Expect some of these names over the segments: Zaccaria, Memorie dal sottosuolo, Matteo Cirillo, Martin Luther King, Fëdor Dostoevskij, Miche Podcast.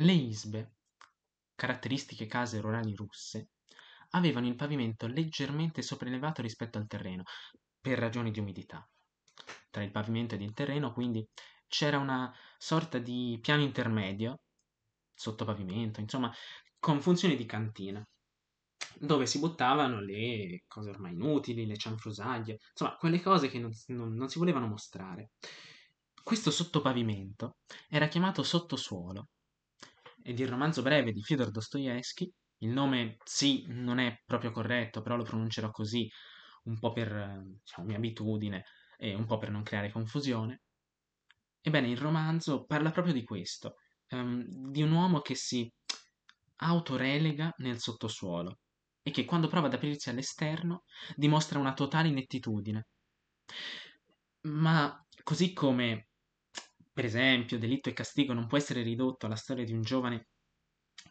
Le izbe, caratteristiche case rurali russe, avevano il pavimento leggermente sopraelevato rispetto al terreno, per ragioni di umidità. Tra il pavimento ed il terreno, quindi, c'era una sorta di piano intermedio, sottopavimento, insomma, con funzione di cantina, dove si buttavano le cose ormai inutili, le cianfrusaglie, insomma, quelle cose che non si volevano mostrare. Questo sottopavimento era chiamato sottosuolo, ed il romanzo breve di Fëdor Dostoevskij, il nome sì, non è proprio corretto, però lo pronuncerò così, un po' per, diciamo, mia abitudine e un po' per non creare confusione. Ebbene, il romanzo parla proprio di questo, di un uomo che si autorelega nel sottosuolo e che quando prova ad aprirsi all'esterno dimostra una totale inettitudine. Ma così come, per esempio, Delitto e Castigo non può essere ridotto alla storia di un giovane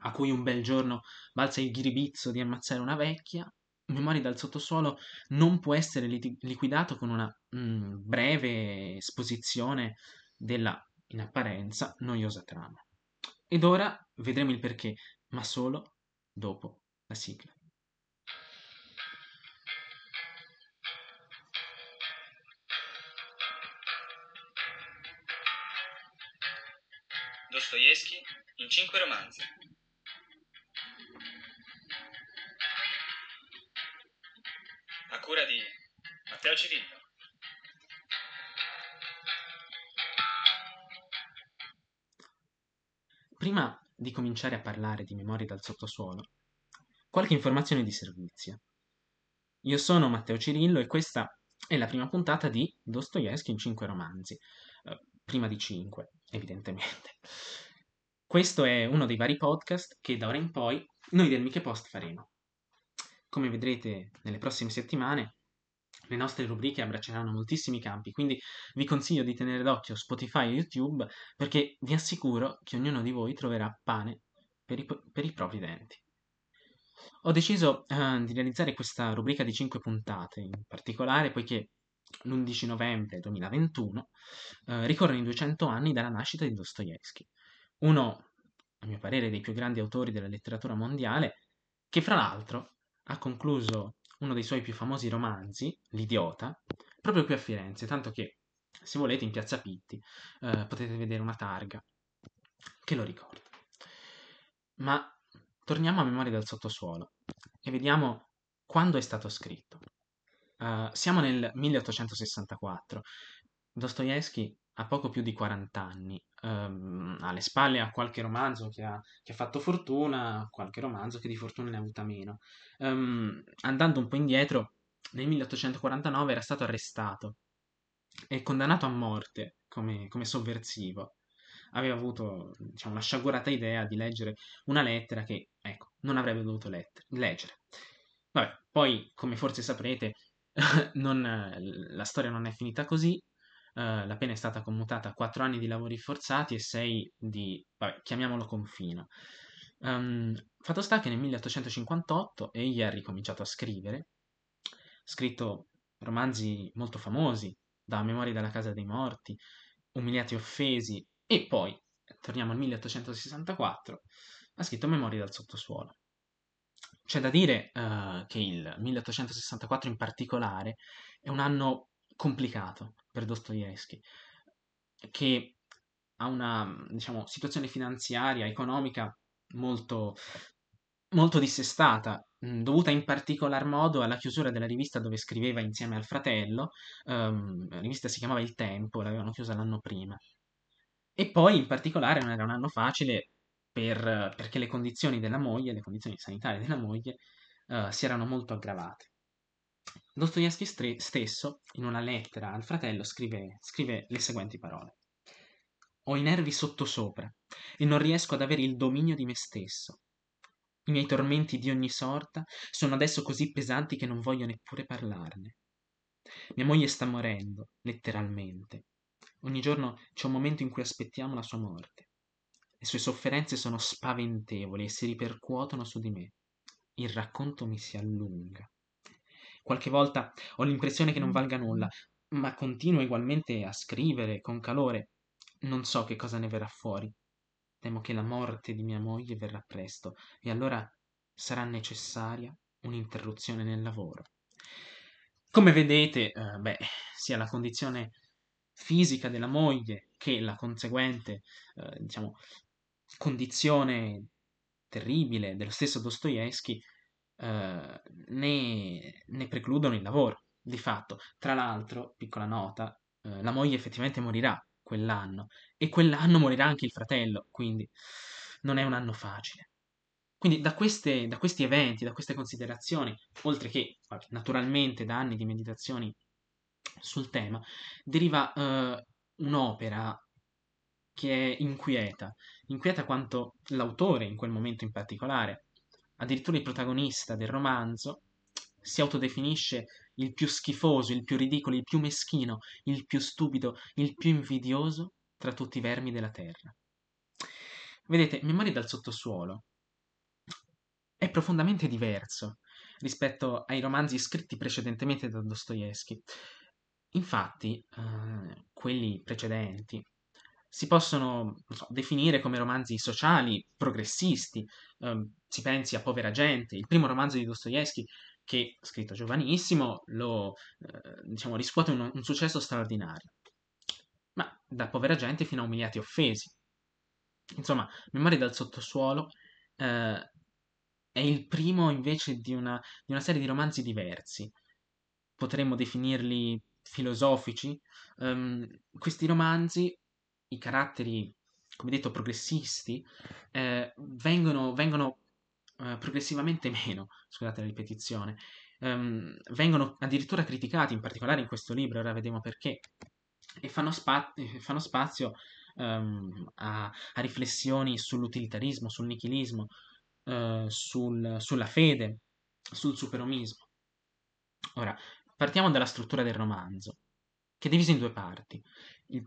a cui un bel giorno balza il ghiribizzo di ammazzare una vecchia, Memorie dal sottosuolo non può essere liquidato con una breve esposizione della, in apparenza, noiosa trama. Ed ora vedremo il perché, ma solo dopo la sigla. Dostoevskij in 5 romanzi. A cura di Matteo Cirillo. Prima di cominciare a parlare di Memorie dal sottosuolo, qualche informazione di servizio. Io sono Matteo Cirillo e questa è la prima puntata di Dostoevskij in 5 romanzi. Prima di 5, evidentemente. Questo è uno dei vari podcast che da ora in poi noi del Miche Post faremo. Come vedrete nelle prossime settimane, le nostre rubriche abbracceranno moltissimi campi, quindi vi consiglio di tenere d'occhio Spotify e YouTube, perché vi assicuro che ognuno di voi troverà pane per i propri denti. Ho deciso di realizzare questa rubrica di 5 puntate in particolare, poiché l'11 novembre 2021 ricorrono i 200 anni dalla nascita di Dostoevskij, uno, a mio parere, dei più grandi autori della letteratura mondiale, che fra l'altro ha concluso uno dei suoi più famosi romanzi, L'idiota, proprio qui a Firenze, tanto che, se volete, in Piazza Pitti potete vedere una targa che lo ricorda. Ma torniamo a Memorie dal sottosuolo e vediamo quando è stato scritto. Siamo nel 1864. Dostoevskij ha poco più di 40 anni, alle spalle ha qualche romanzo che ha fatto fortuna, qualche romanzo che di fortuna ne ha avuta meno. Andando un po' indietro, nel 1849 era stato arrestato e condannato a morte come sovversivo. Aveva avuto, diciamo, la sciagurata idea di leggere una lettera che, ecco, non avrebbe dovuto leggere. Vabbè, poi, come forse saprete, la storia non è finita così. La pena è stata commutata a 4 anni di lavori forzati e 6 di, vabbè, chiamiamolo confino. Fatto sta che nel 1858 egli ha ricominciato a scrivere, scritto romanzi molto famosi, da Memorie dalla casa dei morti, Umiliati e offesi, e poi, torniamo al 1864, ha scritto Memorie dal sottosuolo. C'è da dire che il 1864 in particolare è un anno complicato per Dostoevskij, che ha una, diciamo, situazione finanziaria, economica molto, molto dissestata, dovuta in particolar modo alla chiusura della rivista dove scriveva insieme al fratello. La rivista si chiamava Il Tempo, l'avevano chiusa l'anno prima. E poi in particolare non era un anno facile perché le condizioni della moglie, le condizioni sanitarie della moglie, si erano molto aggravate. Dostoevskij stesso, in una lettera al fratello, scrive le seguenti parole: «Ho i nervi sottosopra e non riesco ad avere il dominio di me stesso. I miei tormenti di ogni sorta sono adesso così pesanti che non voglio neppure parlarne. Mia moglie sta morendo, letteralmente. Ogni giorno c'è un momento in cui aspettiamo la sua morte. Le sue sofferenze sono spaventevoli e si ripercuotono su di me. Il racconto mi si allunga. Qualche volta ho l'impressione che non valga nulla, ma continuo ugualmente a scrivere con calore. Non so che cosa ne verrà fuori. Temo che la morte di mia moglie verrà presto e allora sarà necessaria un'interruzione nel lavoro. Come vedete, sia la condizione fisica della moglie che la conseguente, condizione terribile dello stesso Dostoevskij ne precludono il lavoro, di fatto. Tra l'altro, piccola nota, la moglie effettivamente morirà quell'anno e quell'anno morirà anche il fratello, quindi non è un anno facile. Quindi da questi eventi, da queste considerazioni, oltre che naturalmente da anni di meditazioni sul tema, deriva un'opera che è inquieta quanto l'autore in quel momento in particolare, addirittura il protagonista del romanzo, si autodefinisce il più schifoso, il più ridicolo, il più meschino, il più stupido, il più invidioso tra tutti i vermi della terra. Vedete, Memorie dal sottosuolo è profondamente diverso rispetto ai romanzi scritti precedentemente da Dostoevskij. Infatti, quelli precedenti si possono definire come romanzi sociali, progressisti, si pensi a Povera gente, il primo romanzo di Dostoevskij che, scritto giovanissimo, riscuote un successo straordinario. Ma da Povera gente fino a Umiliati e offesi. Insomma, Memorie dal sottosuolo è il primo invece di una serie di romanzi diversi. Potremmo definirli filosofici. Questi romanzi, i caratteri, come detto, progressisti, vengono progressivamente meno, scusate la ripetizione, vengono addirittura criticati, in particolare in questo libro, ora vedremo perché, e fanno spazio a riflessioni sull'utilitarismo, sul nichilismo, sulla fede, sul superomismo. Ora, partiamo dalla struttura del romanzo, che è diviso in due parti,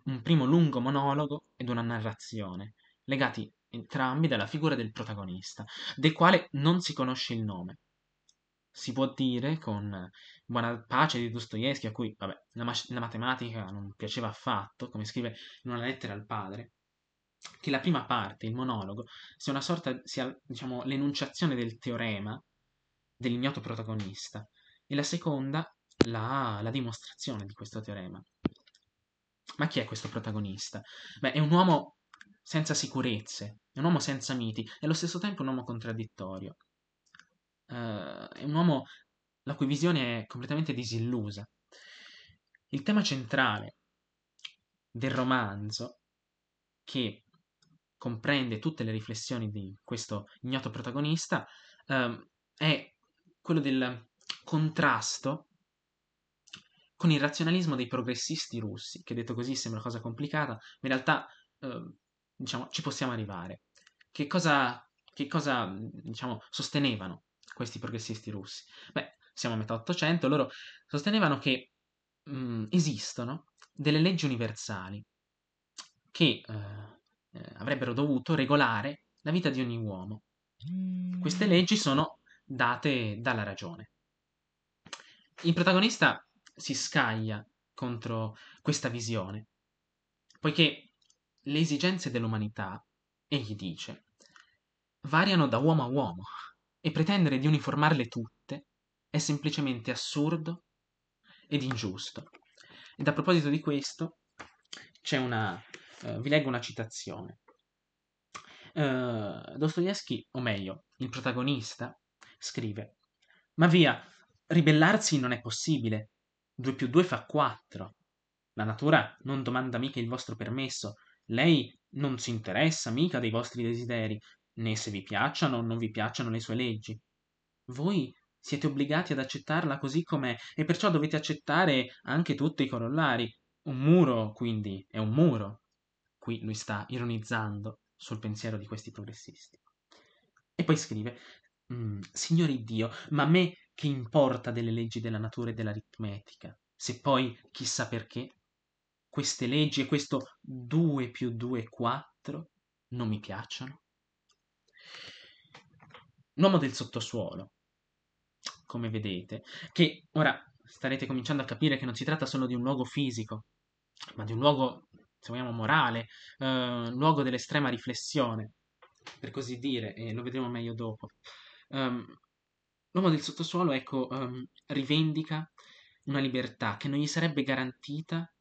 un primo lungo monologo ed una narrazione, legati entrambi dalla figura del protagonista, del quale non si conosce il nome. Si può dire, con buona pace di Dostoevskij, a cui la matematica non piaceva affatto, come scrive in una lettera al padre, che la prima parte, il monologo, sia l'enunciazione del teorema dell'ignoto protagonista, e la seconda la dimostrazione di questo teorema. Ma chi è questo protagonista? È un uomo senza sicurezze, è un uomo senza miti, e allo stesso tempo un uomo contraddittorio. È un uomo la cui visione è completamente disillusa. Il tema centrale del romanzo, che comprende tutte le riflessioni di questo ignoto protagonista, è quello del contrasto con il razionalismo dei progressisti russi, che detto così sembra una cosa complicata, ma in realtà ci possiamo arrivare. Che cosa sostenevano questi progressisti russi? Siamo a metà 800, loro sostenevano che esistono delle leggi universali che avrebbero dovuto regolare la vita di ogni uomo. Queste leggi sono date dalla ragione. Il protagonista si scaglia contro questa visione, poiché le esigenze dell'umanità, egli dice, variano da uomo a uomo e pretendere di uniformarle tutte è semplicemente assurdo ed ingiusto. Ed a proposito di questo, vi leggo una citazione. Dostoevskij, o meglio, il protagonista, scrive: ma via, ribellarsi non è possibile, 2 più 2 fa 4, la natura non domanda mica il vostro permesso, lei non si interessa mica dei vostri desideri, né se vi piacciono o non vi piacciono le sue leggi. Voi siete obbligati ad accettarla così com'è e perciò dovete accettare anche tutti i corollari. Un muro, quindi, è un muro. Qui lui sta ironizzando sul pensiero di questi progressisti. E poi scrive: Signori Dio, ma a me che importa delle leggi della natura e dell'aritmetica, se poi, chissà perché, queste leggi e questo 2 più 2, 4 non mi piacciono? L'uomo del sottosuolo, come vedete, che ora starete cominciando a capire che non si tratta solo di un luogo fisico, ma di un luogo, se vogliamo, morale, un luogo dell'estrema riflessione, per così dire, e lo vedremo meglio dopo. L'uomo del sottosuolo, ecco, rivendica una libertà che non gli sarebbe garantita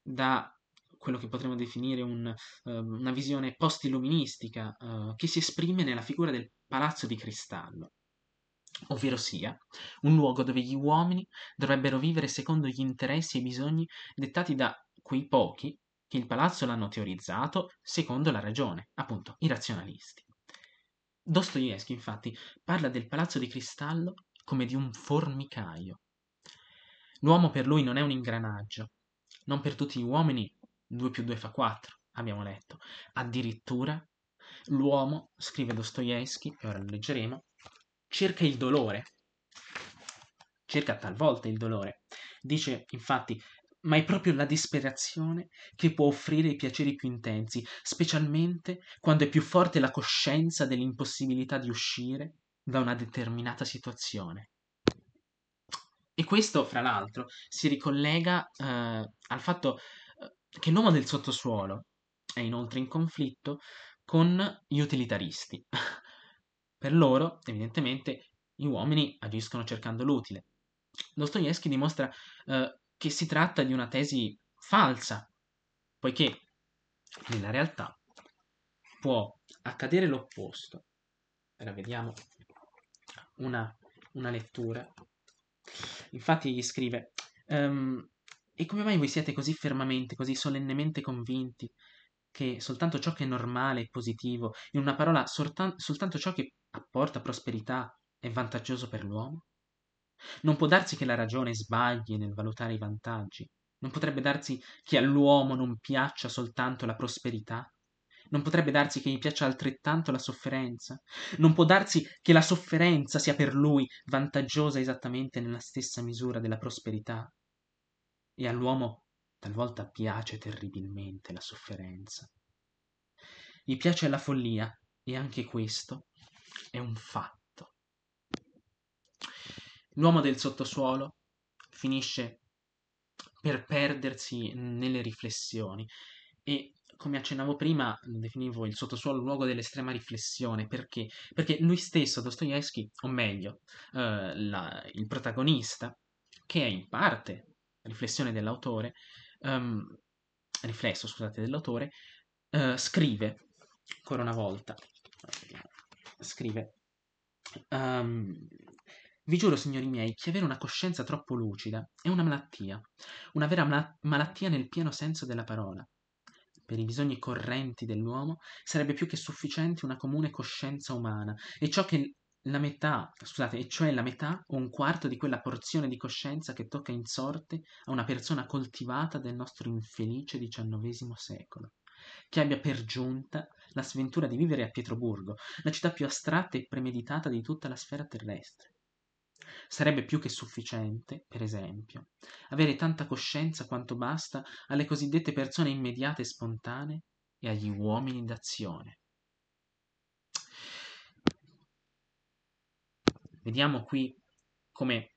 da quello che potremmo definire una visione post-illuministica che si esprime nella figura del palazzo di cristallo, ovvero sia un luogo dove gli uomini dovrebbero vivere secondo gli interessi e i bisogni dettati da quei pochi che il palazzo l'hanno teorizzato secondo la ragione, appunto i razionalisti. Dostoevskij infatti parla del palazzo di cristallo come di un formicaio. L'uomo per lui non è un ingranaggio, non per tutti gli uomini 2 più 2 fa 4, abbiamo letto, addirittura l'uomo, scrive Dostoevskij, e ora lo leggeremo, cerca il dolore, cerca talvolta il dolore, dice infatti, ma è proprio la disperazione che può offrire i piaceri più intensi, specialmente quando è più forte la coscienza dell'impossibilità di uscire da una determinata situazione. E questo, fra l'altro, si ricollega al fatto che l'uomo del sottosuolo è inoltre in conflitto con gli utilitaristi. Per loro, evidentemente, gli uomini agiscono cercando l'utile. Dostoevskij dimostra che si tratta di una tesi falsa, poiché nella realtà può accadere l'opposto. Ora vediamo una lettura. Infatti gli scrive: e come mai voi siete così fermamente, così solennemente convinti che soltanto ciò che è normale e positivo, in una parola soltanto ciò che apporta prosperità è vantaggioso per l'uomo? Non può darsi che la ragione sbagli nel valutare i vantaggi? Non potrebbe darsi che all'uomo non piaccia soltanto la prosperità? Non potrebbe darsi che gli piaccia altrettanto la sofferenza? Non può darsi che la sofferenza sia per lui vantaggiosa esattamente nella stessa misura della prosperità? E all'uomo talvolta piace terribilmente la sofferenza. Gli piace la follia, e anche questo è un fatto. L'uomo del sottosuolo finisce per perdersi nelle riflessioni e, come accennavo prima, definivo il sottosuolo luogo dell'estrema riflessione. Perché? Perché lui stesso, Dostoevskij, o meglio, il protagonista, che è in parte riflesso dell'autore, scrive, ancora una volta, scrive... Vi giuro, signori miei, che avere una coscienza troppo lucida è una malattia, una vera malattia nel pieno senso della parola. Per i bisogni correnti dell'uomo sarebbe più che sufficiente una comune coscienza umana, e ciò che la metà o un quarto di quella porzione di coscienza che tocca in sorte a una persona coltivata del nostro infelice XIX secolo, che abbia per giunta la sventura di vivere a Pietroburgo, la città più astratta e premeditata di tutta la sfera terrestre. Sarebbe più che sufficiente, per esempio, avere tanta coscienza quanto basta alle cosiddette persone immediate e spontanee e agli uomini d'azione. Vediamo qui come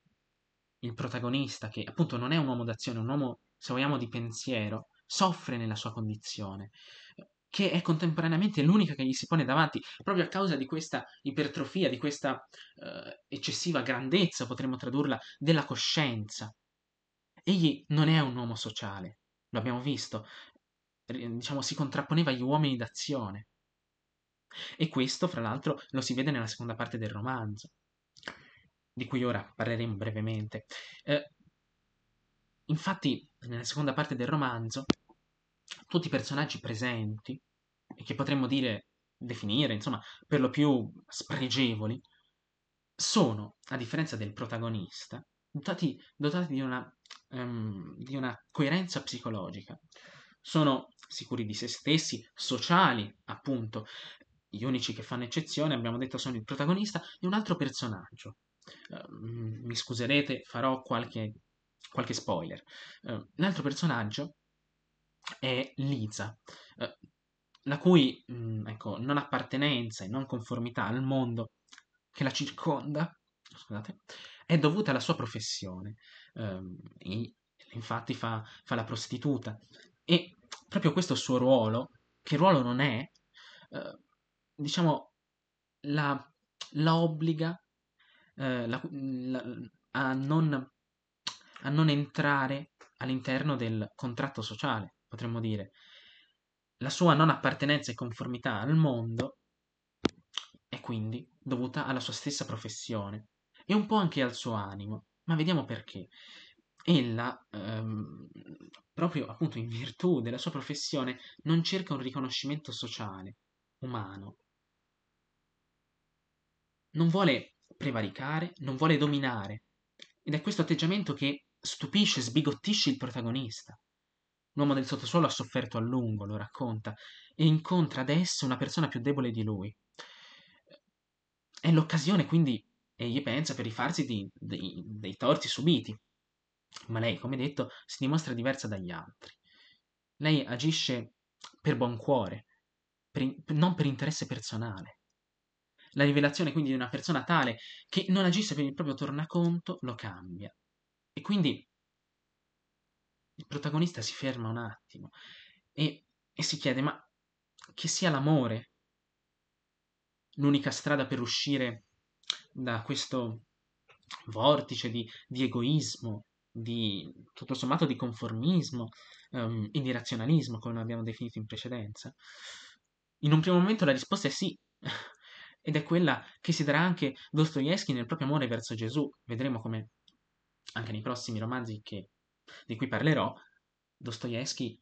il protagonista, che appunto non è un uomo d'azione, un uomo, se vogliamo, di pensiero, soffre nella sua condizione, che è contemporaneamente l'unica che gli si pone davanti, proprio a causa di questa ipertrofia, di questa eccessiva grandezza, potremmo tradurla, della coscienza. Egli non è un uomo sociale, lo abbiamo visto, diciamo si contrapponeva agli uomini d'azione. E questo, fra l'altro, lo si vede nella seconda parte del romanzo, di cui ora parleremo brevemente. Infatti, nella seconda parte del romanzo, tutti i personaggi presenti, e che potremmo definire, insomma, per lo più spregevoli, sono, a differenza del protagonista, dotati di una coerenza psicologica. Sono sicuri di se stessi, sociali, appunto. Gli unici che fanno eccezione, abbiamo detto, sono il protagonista e un altro personaggio. Mi scuserete, farò qualche spoiler. L'altro personaggio è Lisa, la cui non appartenenza e non conformità al mondo che la circonda è dovuta alla sua professione. Infatti fa la prostituta, e proprio questo suo ruolo, che ruolo non è, diciamo, la obbliga a non entrare all'interno del contratto sociale, potremmo dire. La sua non appartenenza e conformità al mondo è quindi dovuta alla sua stessa professione e un po' anche al suo animo, ma vediamo perché. Ella, proprio appunto in virtù della sua professione, non cerca un riconoscimento sociale, umano. Non vuole prevaricare, non vuole dominare, ed è questo atteggiamento che stupisce, sbigottisce il protagonista. L'uomo del sottosuolo ha sofferto a lungo, lo racconta, e incontra adesso una persona più debole di lui. È l'occasione, quindi, egli pensa, per rifarsi dei torti subiti, ma lei, come detto, si dimostra diversa dagli altri. Lei agisce per buon cuore, non per interesse personale. La rivelazione quindi di una persona tale che non agisse per il proprio tornaconto lo cambia. E quindi il protagonista si ferma un attimo e si chiede: ma che sia l'amore l'unica strada per uscire da questo vortice di egoismo, di tutto sommato di conformismo e di razionalismo, come abbiamo definito in precedenza? In un primo momento la risposta è sì, ed è quella che si darà anche Dostoevskij nel proprio amore verso Gesù. Vedremo come anche nei prossimi romanzi di cui parlerò, Dostoevskij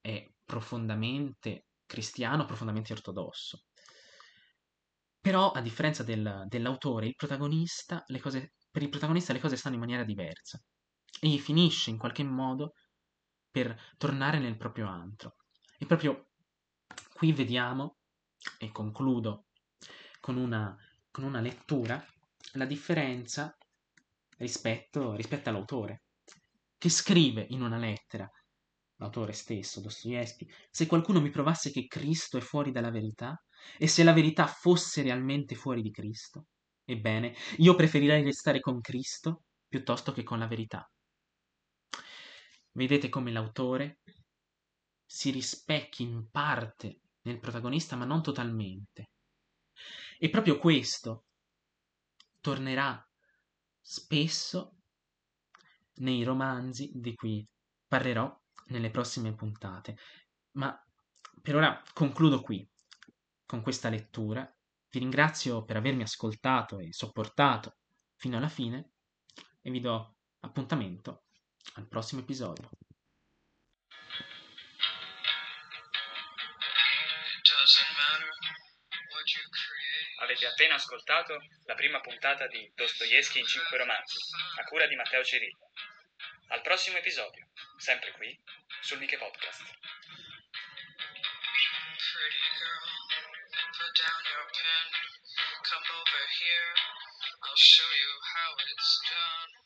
è profondamente cristiano, profondamente ortodosso. Però, a differenza dell'autore, per il protagonista le cose stanno in maniera diversa. Egli finisce in qualche modo per tornare nel proprio antro. E proprio qui vediamo, e concludo con una lettura, la differenza rispetto all'autore, che scrive in una lettera, l'autore stesso, Dostoevskij: se qualcuno mi provasse che Cristo è fuori dalla verità, e se la verità fosse realmente fuori di Cristo, ebbene, io preferirei restare con Cristo piuttosto che con la verità. Vedete come l'autore si rispecchi in parte nel protagonista, ma non totalmente. E proprio questo tornerà spesso nei romanzi di cui parlerò nelle prossime puntate. Ma per ora concludo qui, con questa lettura. Vi ringrazio per avermi ascoltato e sopportato fino alla fine e vi do appuntamento al prossimo episodio. Avete appena ascoltato la prima puntata di Dostoevskij in 5 romanzi, a cura di Matteo Cirillo. Al prossimo episodio, sempre qui, sul Miche Podcast. Pretty girl, put down your pen, come over here, I'll show you how it's done.